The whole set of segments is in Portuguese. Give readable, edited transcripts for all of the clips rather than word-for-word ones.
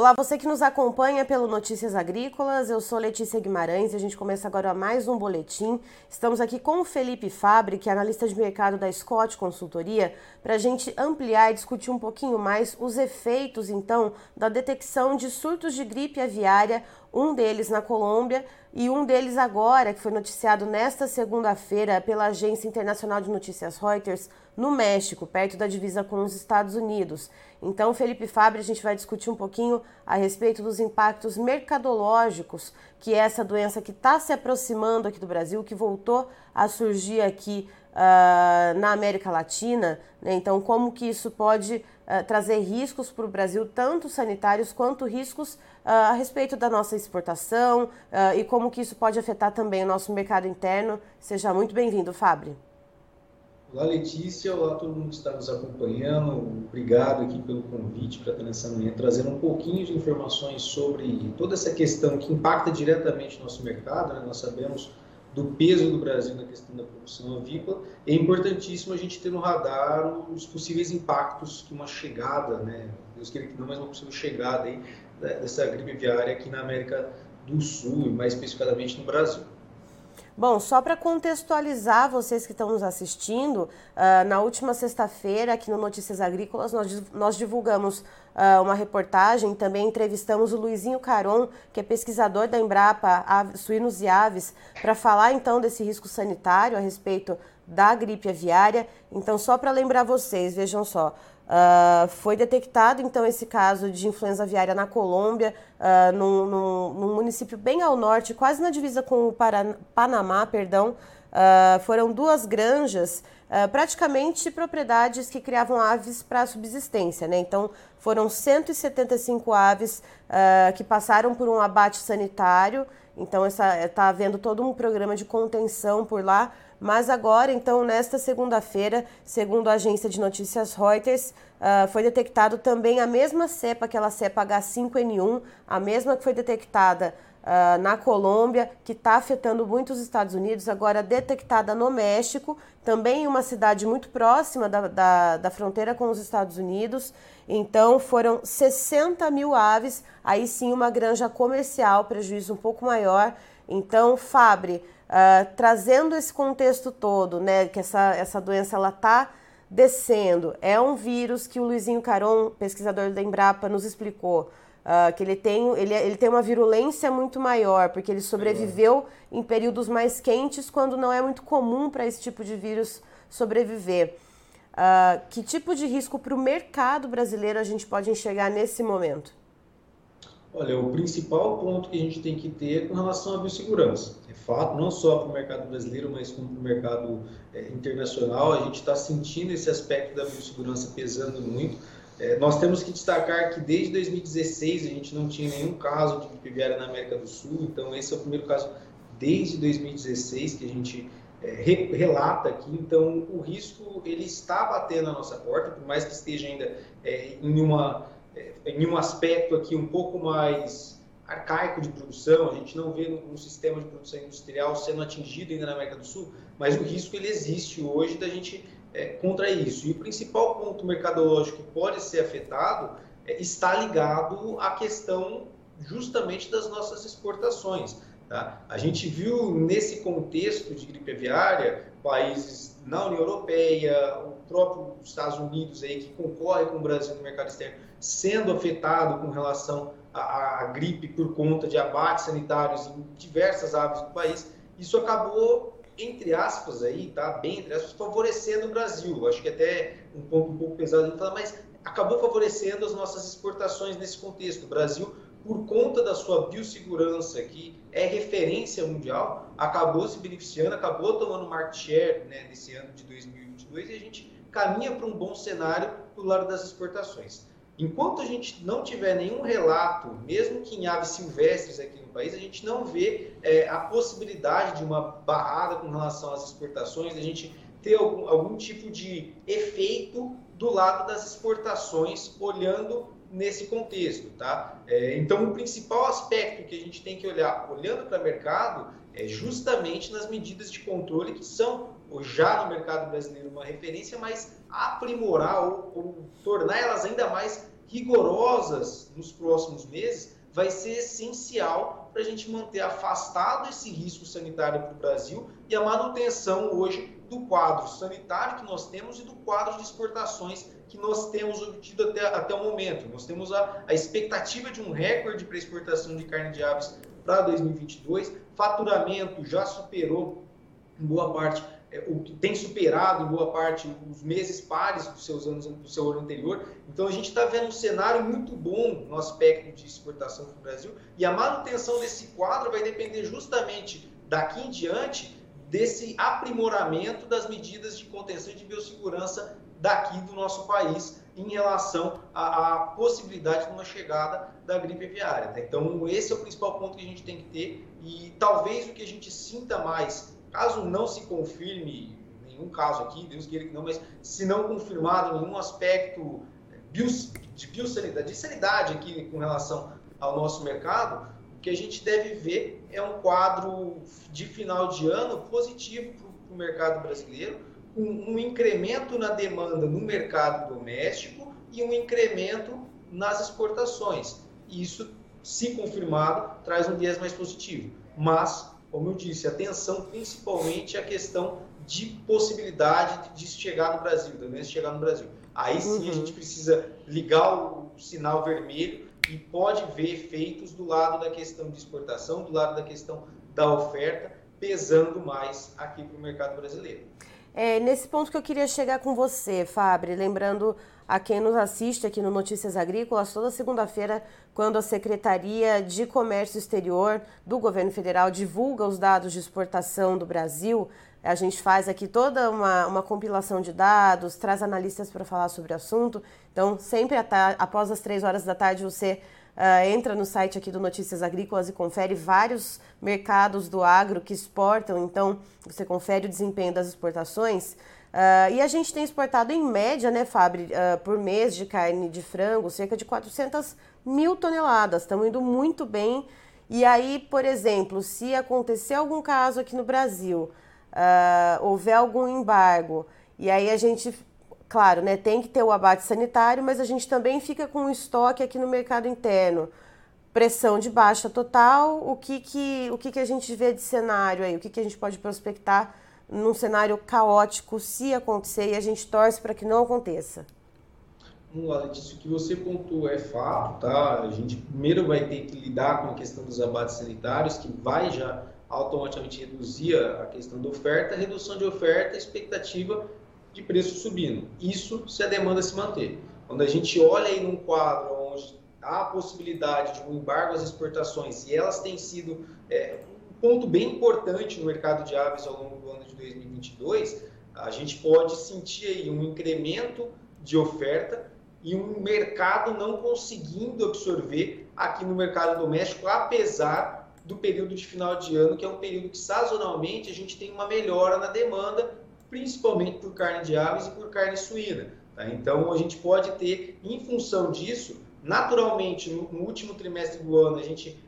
Olá, você que nos acompanha pelo Notícias Agrícolas, eu sou Letícia Guimarães e a gente começa agora mais um boletim. Estamos aqui com o Felipe Fabri, que é analista de mercado da Scott Consultoria, para a gente ampliar e discutir um pouquinho mais os efeitos, então, da detecção de surtos de gripe aviária, um deles na Colômbia e um deles agora, que foi noticiado nesta segunda-feira pela Agência Internacional de Notícias Reuters, no México, perto da divisa com os Estados Unidos. Então, Felipe Fabri, a gente vai discutir um pouquinho a respeito dos impactos mercadológicos que é essa doença que está se aproximando aqui do Brasil, que voltou a surgir aqui na América Latina, né? Então, como que isso pode trazer riscos para o Brasil, tanto sanitários quanto riscos a respeito da nossa exportação e como que isso pode afetar também o nosso mercado interno. Seja muito bem-vindo, Fabri. Olá, Letícia. Olá, todo mundo que está nos acompanhando. Obrigado aqui pelo convite para estar nessa manhã, trazendo um pouquinho de informações sobre toda essa questão que impacta diretamente o nosso mercado, né? Nós sabemos do peso do Brasil na questão da produção avícola. É importantíssimo a gente ter no radar os possíveis impactos que uma chegada, né? Deus queira que não, mas uma possível chegada aí dessa gripe aviária aqui na América do Sul e mais especificamente no Brasil. Bom, só para contextualizar vocês que estão nos assistindo, na última sexta-feira aqui no Notícias Agrícolas nós divulgamos uma reportagem, também entrevistamos o Luizinho Caron, que é pesquisador da Embrapa Suínos e Aves, para falar então desse risco sanitário a respeito da gripe aviária. Então, só para lembrar vocês, vejam só. Foi detectado, então, esse caso de influenza aviária na Colômbia, num município bem ao norte, quase na divisa com o Panamá, perdão. Foram duas granjas, praticamente propriedades que criavam aves para subsistência, né? Então, foram 175 aves que passaram por um abate sanitário. Então, está havendo todo um programa de contenção por lá. Mas agora, então, nesta segunda-feira, segundo a agência de notícias Reuters, foi detectado também a mesma cepa, aquela cepa H5N1, a mesma que foi detectada na Colômbia, que está afetando muito os Estados Unidos, agora detectada no México, também em uma cidade muito próxima da fronteira com os Estados Unidos. Então, foram 60 mil aves, aí sim uma granja comercial, prejuízo um pouco maior. Então, Fabri, trazendo esse contexto todo, né, que essa doença está descendo, é um vírus que o Luizinho Caron, pesquisador da Embrapa, nos explicou, que ele tem uma virulência muito maior, porque ele sobreviveu em períodos mais quentes, quando não é muito comum para esse tipo de vírus sobreviver. Que tipo de risco para o mercado brasileiro a gente pode enxergar nesse momento? Olha, o principal ponto que a gente tem que ter é com relação à biossegurança. É fato, não só para o mercado brasileiro, mas como para o mercado internacional, a gente está sentindo esse aspecto da biossegurança pesando muito. Nós temos que destacar que desde 2016 a gente não tinha nenhum caso de gripe aviária na América do Sul, então esse é o primeiro caso desde 2016 que a gente relata aqui. Então o risco ele está batendo na nossa porta, por mais que esteja ainda em um aspecto aqui um pouco mais arcaico de produção. A gente não vê um sistema de produção industrial sendo atingido ainda na América do Sul, mas o risco ele existe hoje da gente contrair isso. E o principal ponto mercadológico que pode ser afetado está ligado à questão justamente das nossas exportações, tá? A gente viu nesse contexto de gripe aviária, países na União Europeia, o próprio Estados Unidos aí, que concorre com o Brasil no mercado externo, sendo afetado com relação à gripe por conta de abates sanitários em diversas aves do país. Isso acabou, entre aspas, aí, tá? Bem entre aspas, favorecendo o Brasil. Acho que até um ponto um pouco pesado de falar, mas acabou favorecendo as nossas exportações nesse contexto. O Brasil, por conta da sua biossegurança, que é referência mundial, acabou se beneficiando, acabou tomando market share, né, nesse ano de 2022, e a gente caminha para um bom cenário do lado das exportações. Enquanto a gente não tiver nenhum relato, mesmo que em aves silvestres aqui no país, a gente não vê a possibilidade de uma barrada com relação às exportações, a gente ter algum tipo de efeito do lado das exportações, olhando nesse contexto, tá? Então, o principal aspecto que a gente tem que olhar, olhando para o mercado, é justamente nas medidas de controle que são já no mercado brasileiro uma referência, mas aprimorar ou tornar elas ainda mais rigorosas nos próximos meses, vai ser essencial para a gente manter afastado esse risco sanitário para o Brasil e a manutenção hoje do quadro sanitário que nós temos e do quadro de exportações que nós temos obtido até o momento. Nós temos a expectativa de um recorde para exportação de carne de aves para 2022, faturamento já superou em boa parte, tem superado em boa parte os meses pares do seu ano anterior. Então a gente está vendo um cenário muito bom no aspecto de exportação para o Brasil e a manutenção desse quadro vai depender justamente daqui em diante desse aprimoramento das medidas de contenção e de biossegurança daqui do nosso país em relação à possibilidade de uma chegada da gripe aviária. Então, esse é o principal ponto que a gente tem que ter e talvez o que a gente sinta mais, caso não se confirme nenhum caso aqui, Deus queira que não, mas se não confirmado nenhum aspecto de biossanidade, de sanidade aqui com relação ao nosso mercado, o que a gente deve ver é um quadro de final de ano positivo para o mercado brasileiro, com um incremento na demanda no mercado doméstico e um incremento nas exportações. E isso, se confirmado, traz um viés mais positivo. Mas, como eu disse, atenção principalmente à questão de possibilidade de chegar no Brasil, da doença chegar no Brasil. Aí sim a gente precisa ligar o sinal vermelho e pode ver efeitos do lado da questão de exportação, do lado da questão da oferta, pesando mais aqui para o mercado brasileiro. É nesse ponto que eu queria chegar com você, Fabri, lembrando a quem nos assiste aqui no Notícias Agrícolas, toda segunda-feira, quando a Secretaria de Comércio Exterior do Governo Federal divulga os dados de exportação do Brasil, a gente faz aqui toda uma compilação de dados, traz analistas para falar sobre o assunto. Então, sempre após as 3 horas da tarde, você entra no site aqui do Notícias Agrícolas e confere vários mercados do agro que exportam. Então, você confere o desempenho das exportações. E a gente tem exportado, em média, né, Fabri, por mês de carne de frango, cerca de 400 mil toneladas. Estamos indo muito bem. E aí, por exemplo, se acontecer algum caso aqui no Brasil, houver algum embargo, e aí a gente, claro, né, tem que ter o abate sanitário, mas a gente também fica com um estoque aqui no mercado interno, pressão de baixa total, o que a gente vê de cenário aí, o que a gente pode prospectar num cenário caótico se acontecer, e a gente torce para que não aconteça. Vamos lá, Letícia, o que você pontuou é fato, tá? A gente primeiro vai ter que lidar com a questão dos abates sanitários, que vai já automaticamente reduzia a questão da oferta, redução de oferta, expectativa de preço subindo. Isso se a demanda se manter. Quando a gente olha aí num quadro onde há a possibilidade de um embargo às exportações, e elas têm sido um ponto bem importante no mercado de aves ao longo do ano de 2022, a gente pode sentir aí um incremento de oferta e um mercado não conseguindo absorver aqui no mercado doméstico, apesar do período de final de ano, que é um período que sazonalmente a gente tem uma melhora na demanda, principalmente por carne de aves e por carne suína. Tá? Então, a gente pode ter, em função disso, naturalmente, no último trimestre do ano, a gente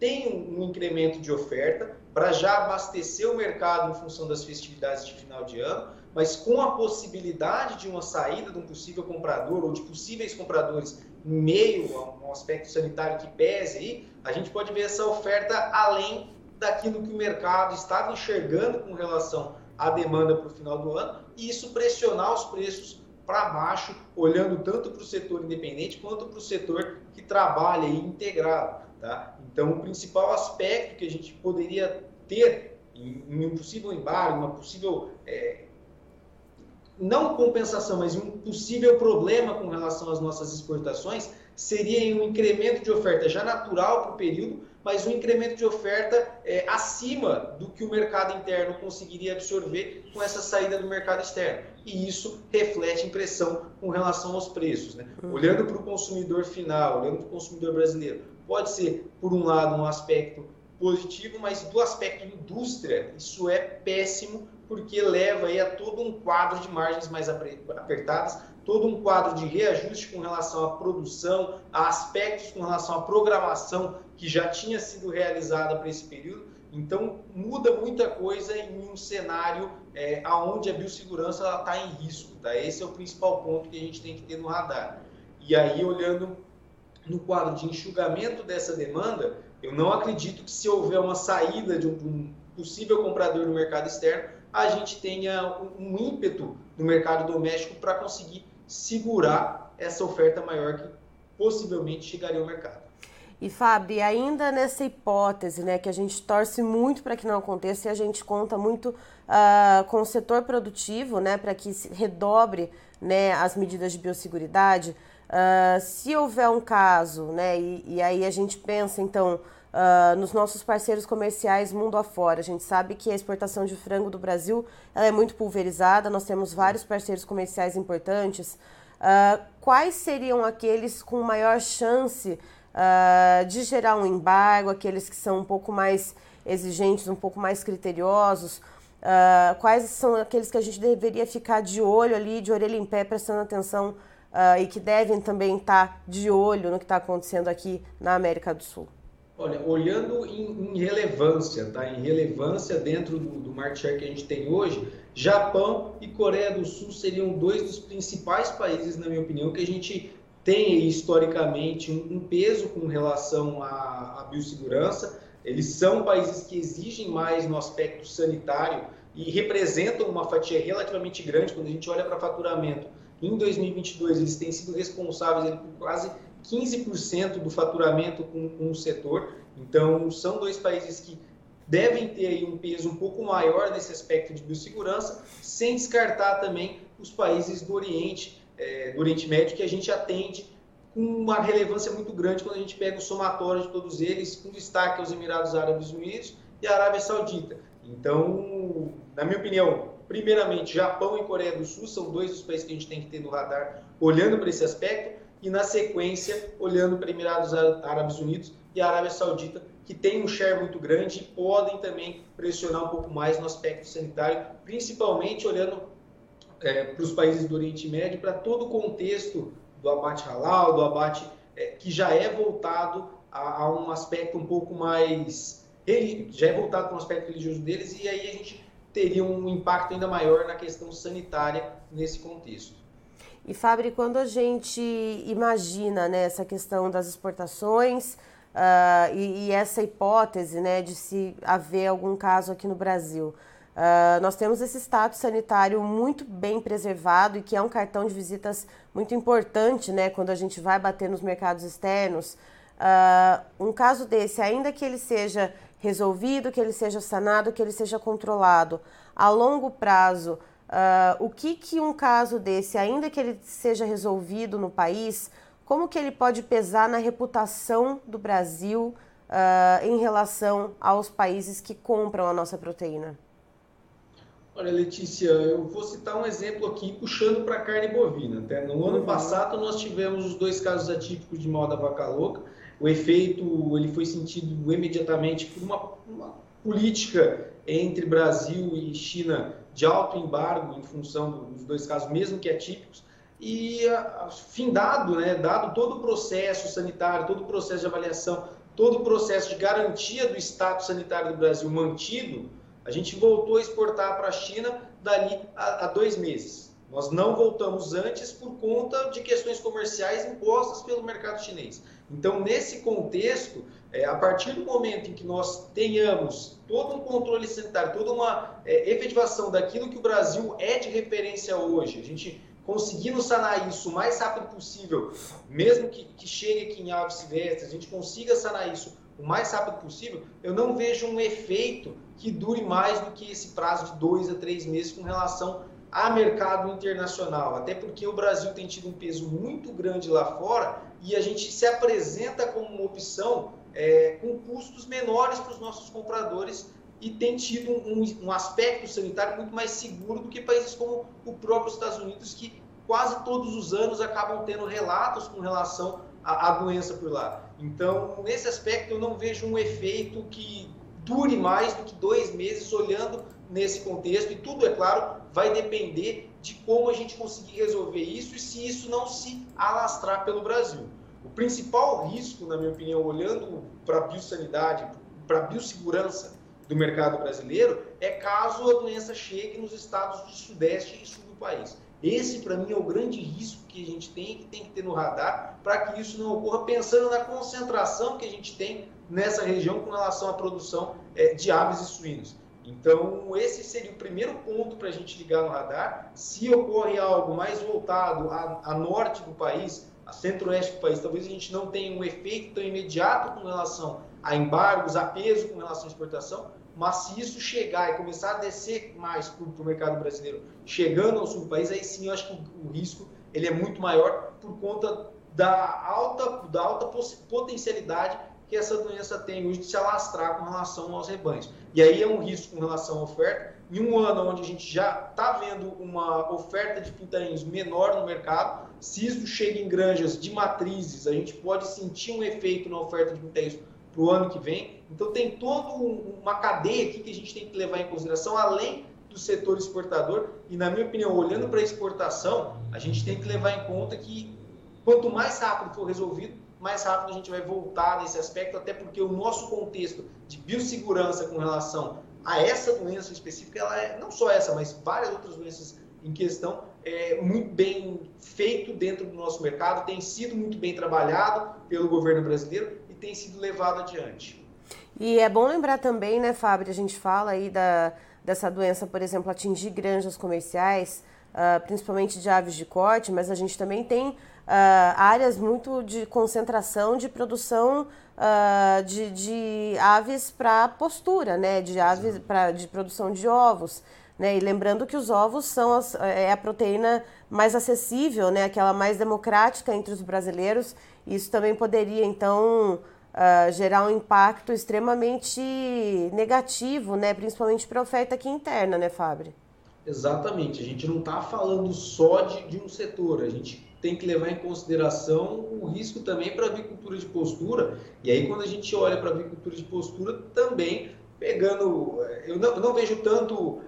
tem um incremento de oferta para já abastecer o mercado em função das festividades de final de ano, mas com a possibilidade de uma saída de um possível comprador ou de possíveis compradores em meio a um aspecto sanitário que pese aí, a gente pode ver essa oferta além daquilo que o mercado estava enxergando com relação à demanda para o final do ano e isso pressionar os preços para baixo, olhando tanto para o setor independente quanto para o setor que trabalha aí integrado. Tá? Então, o principal aspecto que a gente poderia ter em um possível embargo, uma possível não compensação, mas um possível problema com relação às nossas exportações seria um incremento de oferta já natural para o período, mas um incremento de oferta acima do que o mercado interno conseguiria absorver com essa saída do mercado externo. E isso reflete em pressão com relação aos preços. Né? Olhando para o consumidor final, olhando para o consumidor brasileiro, pode ser, por um lado, um aspecto positivo, mas do aspecto indústria, isso é péssimo, porque leva aí a todo um quadro de margens mais apertadas, todo um quadro de reajuste com relação à produção, a aspectos com relação à programação que já tinha sido realizada para esse período. Então, muda muita coisa em um cenário onde a biossegurança está em risco. Tá? Esse é o principal ponto que a gente tem que ter no radar. E aí, olhando no quadro de enxugamento dessa demanda, eu não acredito que se houver uma saída de um possível comprador no mercado externo, a gente tenha um ímpeto no mercado doméstico para conseguir segurar essa oferta maior que possivelmente chegaria ao mercado. E, Fábio, ainda nessa hipótese, né, que a gente torce muito para que não aconteça e a gente conta muito com o setor produtivo, né, para que se redobre, né, as medidas de biosseguridade, se houver um caso, né, e aí a gente pensa, então, nos nossos parceiros comerciais mundo afora. A gente sabe que a exportação de frango do Brasil ela é muito pulverizada, nós temos vários parceiros comerciais importantes. Quais seriam aqueles com maior chance de gerar um embargo, aqueles que são um pouco mais exigentes, um pouco mais criteriosos, quais são aqueles que a gente deveria ficar de olho ali, de orelha em pé, prestando atenção e que devem também estar de olho no que está acontecendo aqui na América do Sul? Olha, olhando em relevância, tá? Em relevância dentro do market share que a gente tem hoje, Japão e Coreia do Sul seriam dois dos principais países, na minha opinião, que a gente tem historicamente um peso com relação à biossegurança. Eles são países que exigem mais no aspecto sanitário e representam uma fatia relativamente grande. Quando a gente olha para faturamento, em 2022 eles têm sido responsáveis por quase 15% do faturamento com o setor. Então, são dois países que devem ter aí um peso um pouco maior nesse aspecto de biossegurança, sem descartar também os países do Oriente Médio, que a gente atende com uma relevância muito grande quando a gente pega o somatório de todos eles, com destaque aos Emirados Árabes Unidos e a Arábia Saudita. Então, na minha opinião, primeiramente, Japão e Coreia do Sul são dois dos países que a gente tem que ter no radar olhando para esse aspecto e, na sequência, olhando para Emirados Árabes Unidos e a Arábia Saudita, que tem um share muito grande e podem também pressionar um pouco mais no aspecto sanitário, principalmente olhando para os países do Oriente Médio, para todo o contexto do abate halal, do abate que já é voltado a um aspecto um pouco mais... já é voltado para um aspecto religioso deles, e aí a gente teria um impacto ainda maior na questão sanitária nesse contexto. E, Fabri, quando a gente imagina, né, essa questão das exportações e essa hipótese, né, de se haver algum caso aqui no Brasil... nós temos esse status sanitário muito bem preservado e que é um cartão de visitas muito importante, né, quando a gente vai bater nos mercados externos. Um caso desse, ainda que ele seja resolvido, que ele seja sanado, que ele seja controlado, a longo prazo, o que um caso desse, ainda que ele seja resolvido no país, como que ele pode pesar na reputação do Brasil em relação aos países que compram a nossa proteína? Olha, Letícia, eu vou citar um exemplo aqui, puxando para a carne bovina. No ano passado, nós tivemos os dois casos atípicos de mal da vaca louca. O efeito ele foi sentido imediatamente por uma política entre Brasil e China de alto embargo, em função dos dois casos, mesmo que atípicos. E, dado todo o processo sanitário, todo o processo de avaliação, todo o processo de garantia do status sanitário do Brasil mantido, a gente voltou a exportar para a China dali a 2 meses. Nós não voltamos antes por conta de questões comerciais impostas pelo mercado chinês. Então, nesse contexto, a partir do momento em que nós tenhamos todo um controle sanitário, toda uma efetivação daquilo que o Brasil é de referência hoje, a gente conseguindo sanar isso o mais rápido possível, mesmo que chegue aqui em aves silvestres, a gente consiga sanar isso o mais rápido possível, eu não vejo um efeito que dure mais do que esse prazo de 2 a 3 meses com relação a mercado internacional, até porque o Brasil tem tido um peso muito grande lá fora e a gente se apresenta como uma opção com custos menores para os nossos compradores e tem tido um aspecto sanitário muito mais seguro do que países como o próprio Estados Unidos, que quase todos os anos acabam tendo relatos com relação a doença por lá. Então, nesse aspecto, eu não vejo um efeito que dure mais do que 2 meses olhando nesse contexto. E tudo, é claro, vai depender de como a gente conseguir resolver isso e se isso não se alastrar pelo Brasil. O principal risco, na minha opinião, olhando para a biossanidade, para a biossegurança do mercado brasileiro, é caso a doença chegue nos estados do Sudeste e Sul do país. Esse, para mim, é o grande risco que a gente tem que ter no radar, para que isso não ocorra, pensando na concentração que a gente tem nessa região com relação à produção de aves e suínos. Então, esse seria o primeiro ponto para a gente ligar no radar. Se ocorre algo mais voltado a norte do país, a centro-oeste do país, talvez a gente não tenha um efeito tão imediato com relação a embargos, a peso com relação à exportação, mas se isso chegar e começar a descer mais para o mercado brasileiro, chegando ao sul do país, aí sim eu acho que o risco ele é muito maior por conta da alta potencialidade que essa doença tem hoje de se alastrar com relação aos rebanhos. E aí é um risco com relação à oferta. Em um ano onde a gente já está vendo uma oferta de pintainhos menor no mercado, se isso chega em granjas de matrizes, a gente pode sentir um efeito na oferta de pintainhos para o ano que vem. Então tem toda uma cadeia aqui que a gente tem que levar em consideração, além do setor exportador. E na minha opinião, olhando para a exportação, a gente tem que levar em conta que quanto mais rápido for resolvido, mais rápido a gente vai voltar nesse aspecto, até porque o nosso contexto de biossegurança com relação a essa doença específica, ela é não só essa, mas várias outras doenças em questão, é muito bem feito dentro do nosso mercado, tem sido muito bem trabalhado pelo governo brasileiro e tem sido levado adiante. E é bom lembrar também, né, Fábio, a gente fala aí dessa doença, por exemplo, atingir granjas comerciais, principalmente de aves de corte, mas a gente também tem áreas muito de concentração de produção de aves para postura, né? De aves de produção de ovos, né? E lembrando que os ovos são a proteína mais acessível, né? Aquela mais democrática entre os brasileiros. Isso também poderia, então, gerar um impacto extremamente negativo, né? Principalmente para a oferta aqui interna, né, Fábio? Exatamente. A gente não está falando só de um setor. A gente tem que levar em consideração o risco também para a avicultura de postura. E aí, quando a gente olha para a avicultura de postura, também pegando... Eu não vejo tanto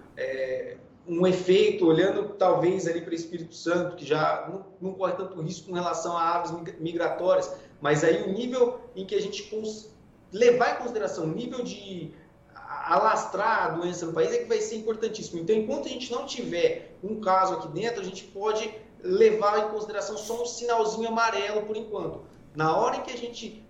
um efeito, olhando talvez ali para o Espírito Santo, que já não corre tanto risco com relação a aves migratórias, mas aí o nível em que a gente levar em consideração o nível de alastrar a doença no país é que vai ser importantíssimo. Então, enquanto a gente não tiver um caso aqui dentro, a gente pode levar em consideração só um sinalzinho amarelo por enquanto. Na hora em que a gente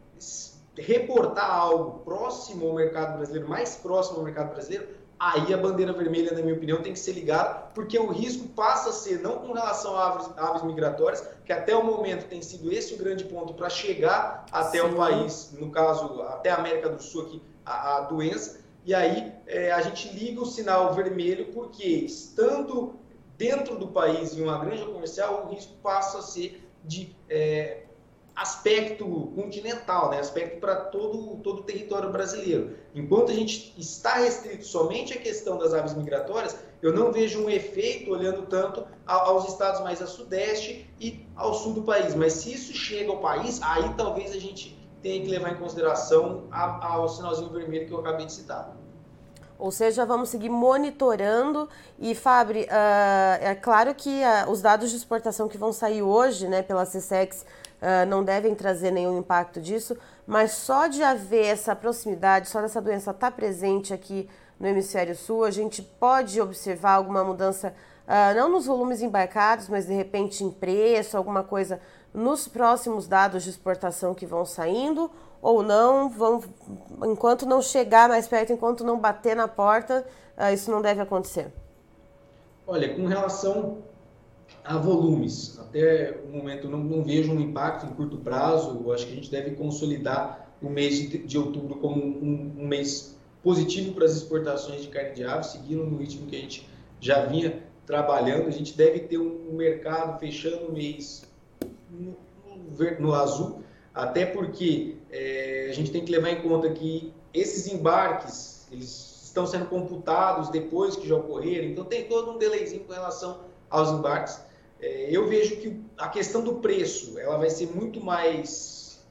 reportar algo próximo ao mercado brasileiro, mais próximo ao mercado brasileiro, aí a bandeira vermelha, na minha opinião, tem que ser ligada, porque o risco passa a ser, não com relação a aves migratórias, que até o momento tem sido esse o grande ponto para chegar até o país, no caso, até a América do Sul aqui, a doença, e aí a gente liga o sinal vermelho, porque estando dentro do país, em uma granja comercial, o risco passa a ser de aspecto continental, né? Aspecto para todo o território brasileiro. Enquanto a gente está restrito somente à questão das aves migratórias, eu não vejo um efeito olhando tanto aos estados mais a sudeste e ao sul do país. Mas se isso chega ao país, aí talvez a gente tenha que levar em consideração ao sinalzinho vermelho que eu acabei de citar. Ou seja, vamos seguir monitorando. E, Fabri, é claro que os dados de exportação que vão sair hoje, né, pela SECEX não devem trazer nenhum impacto disso, mas só de haver essa proximidade, só dessa doença estar presente aqui no Hemisfério Sul, a gente pode observar alguma mudança, não nos volumes embarcados, mas de repente em preço, alguma coisa nos próximos dados de exportação que vão saindo, ou não, enquanto não chegar mais perto, enquanto não bater na porta, isso não deve acontecer? Olha, com relação a volumes, até o momento eu não vejo um impacto em curto prazo. Eu acho que a gente deve consolidar o mês de outubro como um mês positivo para as exportações de carne de ave, seguindo no ritmo que a gente já vinha trabalhando. A gente deve ter um mercado fechando o mês no azul, até porque a gente tem que levar em conta que esses embarques eles estão sendo computados depois que já ocorreram, então tem todo um delayzinho com relação aos embarques. Eu vejo que a questão do preço ela vai ser muito mais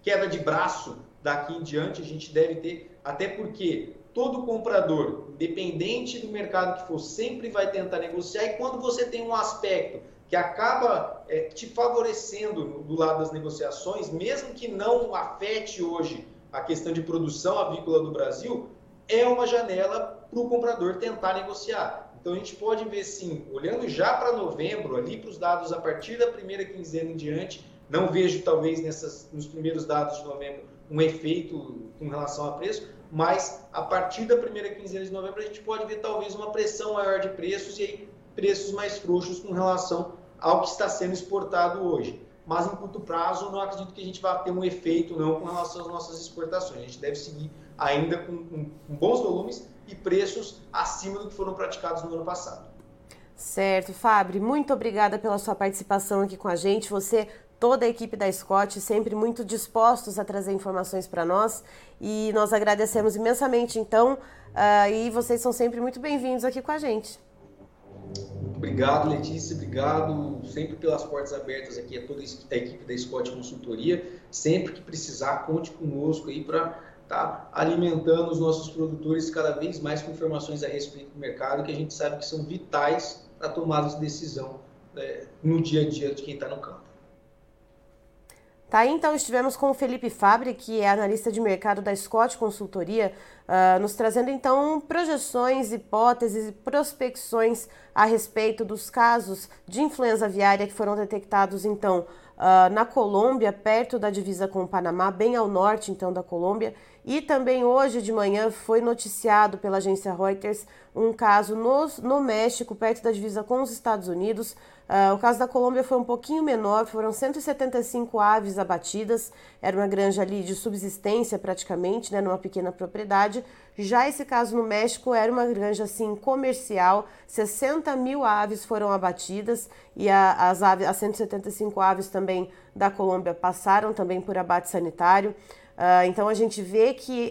queda de braço daqui em diante, a gente deve ter, até porque todo comprador, independente do mercado que for, sempre vai tentar negociar, e quando você tem um aspecto que acaba te favorecendo do lado das negociações, mesmo que não afete hoje a questão de produção avícola do Brasil, é uma janela para o comprador tentar negociar. Então, a gente pode ver, sim, olhando já para novembro, ali para os dados a partir da primeira quinzena em diante, não vejo, talvez, nos primeiros dados de novembro, um efeito com relação a preço, mas a partir da primeira quinzena de novembro, a gente pode ver, talvez, uma pressão maior de preços e aí preços mais frouxos com relação ao que está sendo exportado hoje. Mas, em curto prazo, não acredito que a gente vá ter um efeito, não, com relação às nossas exportações. A gente deve seguir ainda com bons volumes e preços acima do que foram praticados no ano passado. Certo, Fabri, muito obrigada pela sua participação aqui com a gente. Você, toda a equipe da Scott, sempre muito dispostos a trazer informações para nós. E nós agradecemos imensamente, então, e vocês são sempre muito bem-vindos aqui com a gente. Obrigado, Letícia, obrigado sempre pelas portas abertas aqui a toda a equipe da Scott Consultoria. Sempre que precisar, conte conosco aí para estar alimentando os nossos produtores cada vez mais com informações a respeito do mercado, que a gente sabe que são vitais para tomadas de decisão, né, no dia a dia de quem está no campo. Tá, então estivemos com o Felipe Fabri, que é analista de mercado da Scott Consultoria, nos trazendo então projeções, hipóteses e prospecções a respeito dos casos de influenza aviária que foram detectados então na Colômbia, perto da divisa com o Panamá, bem ao norte então da Colômbia. E também hoje de manhã foi noticiado pela agência Reuters um caso no México, perto da divisa com os Estados Unidos. O caso da Colômbia foi um pouquinho menor, foram 175 aves abatidas, era uma granja ali de subsistência praticamente, né, numa pequena propriedade. Já esse caso no México era uma granja assim, comercial, 60 mil aves foram abatidas e as 175 aves também da Colômbia passaram também por abate sanitário. Então a gente vê que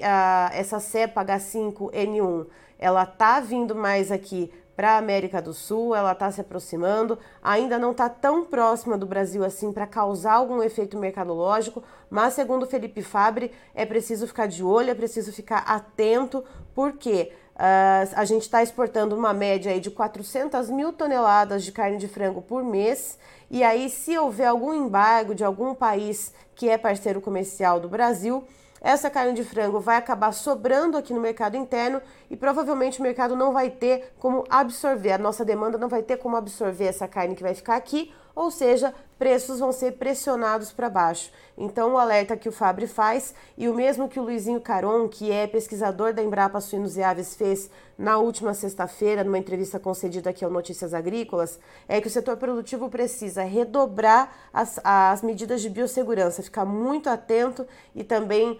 essa cepa H5N1, ela está vindo mais aqui para a América do Sul, ela está se aproximando, ainda não está tão próxima do Brasil assim para causar algum efeito mercadológico, mas segundo Felipe Fabri, é preciso ficar de olho, é preciso ficar atento, porque a gente está exportando uma média aí de 400 mil toneladas de carne de frango por mês, e aí se houver algum embargo de algum país que é parceiro comercial do Brasil, essa carne de frango vai acabar sobrando aqui no mercado interno e provavelmente o mercado não vai ter como absorver, a nossa demanda não vai ter como absorver essa carne que vai ficar aqui, ou seja, preços vão ser pressionados para baixo. Então o alerta que o Fabri faz e o mesmo que o Luizinho Caron, que é pesquisador da Embrapa Suínos e Aves, fez na última sexta-feira, numa entrevista concedida aqui ao Notícias Agrícolas, é que o setor produtivo precisa redobrar as medidas de biossegurança, ficar muito atento e também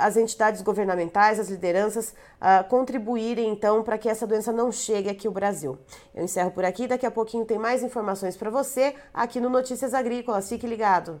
as entidades governamentais, as lideranças, contribuírem então para que essa doença não chegue aqui ao Brasil. Eu encerro por aqui, daqui a pouquinho tem mais informações para você aqui no Notícias Agrícolas, fique ligado.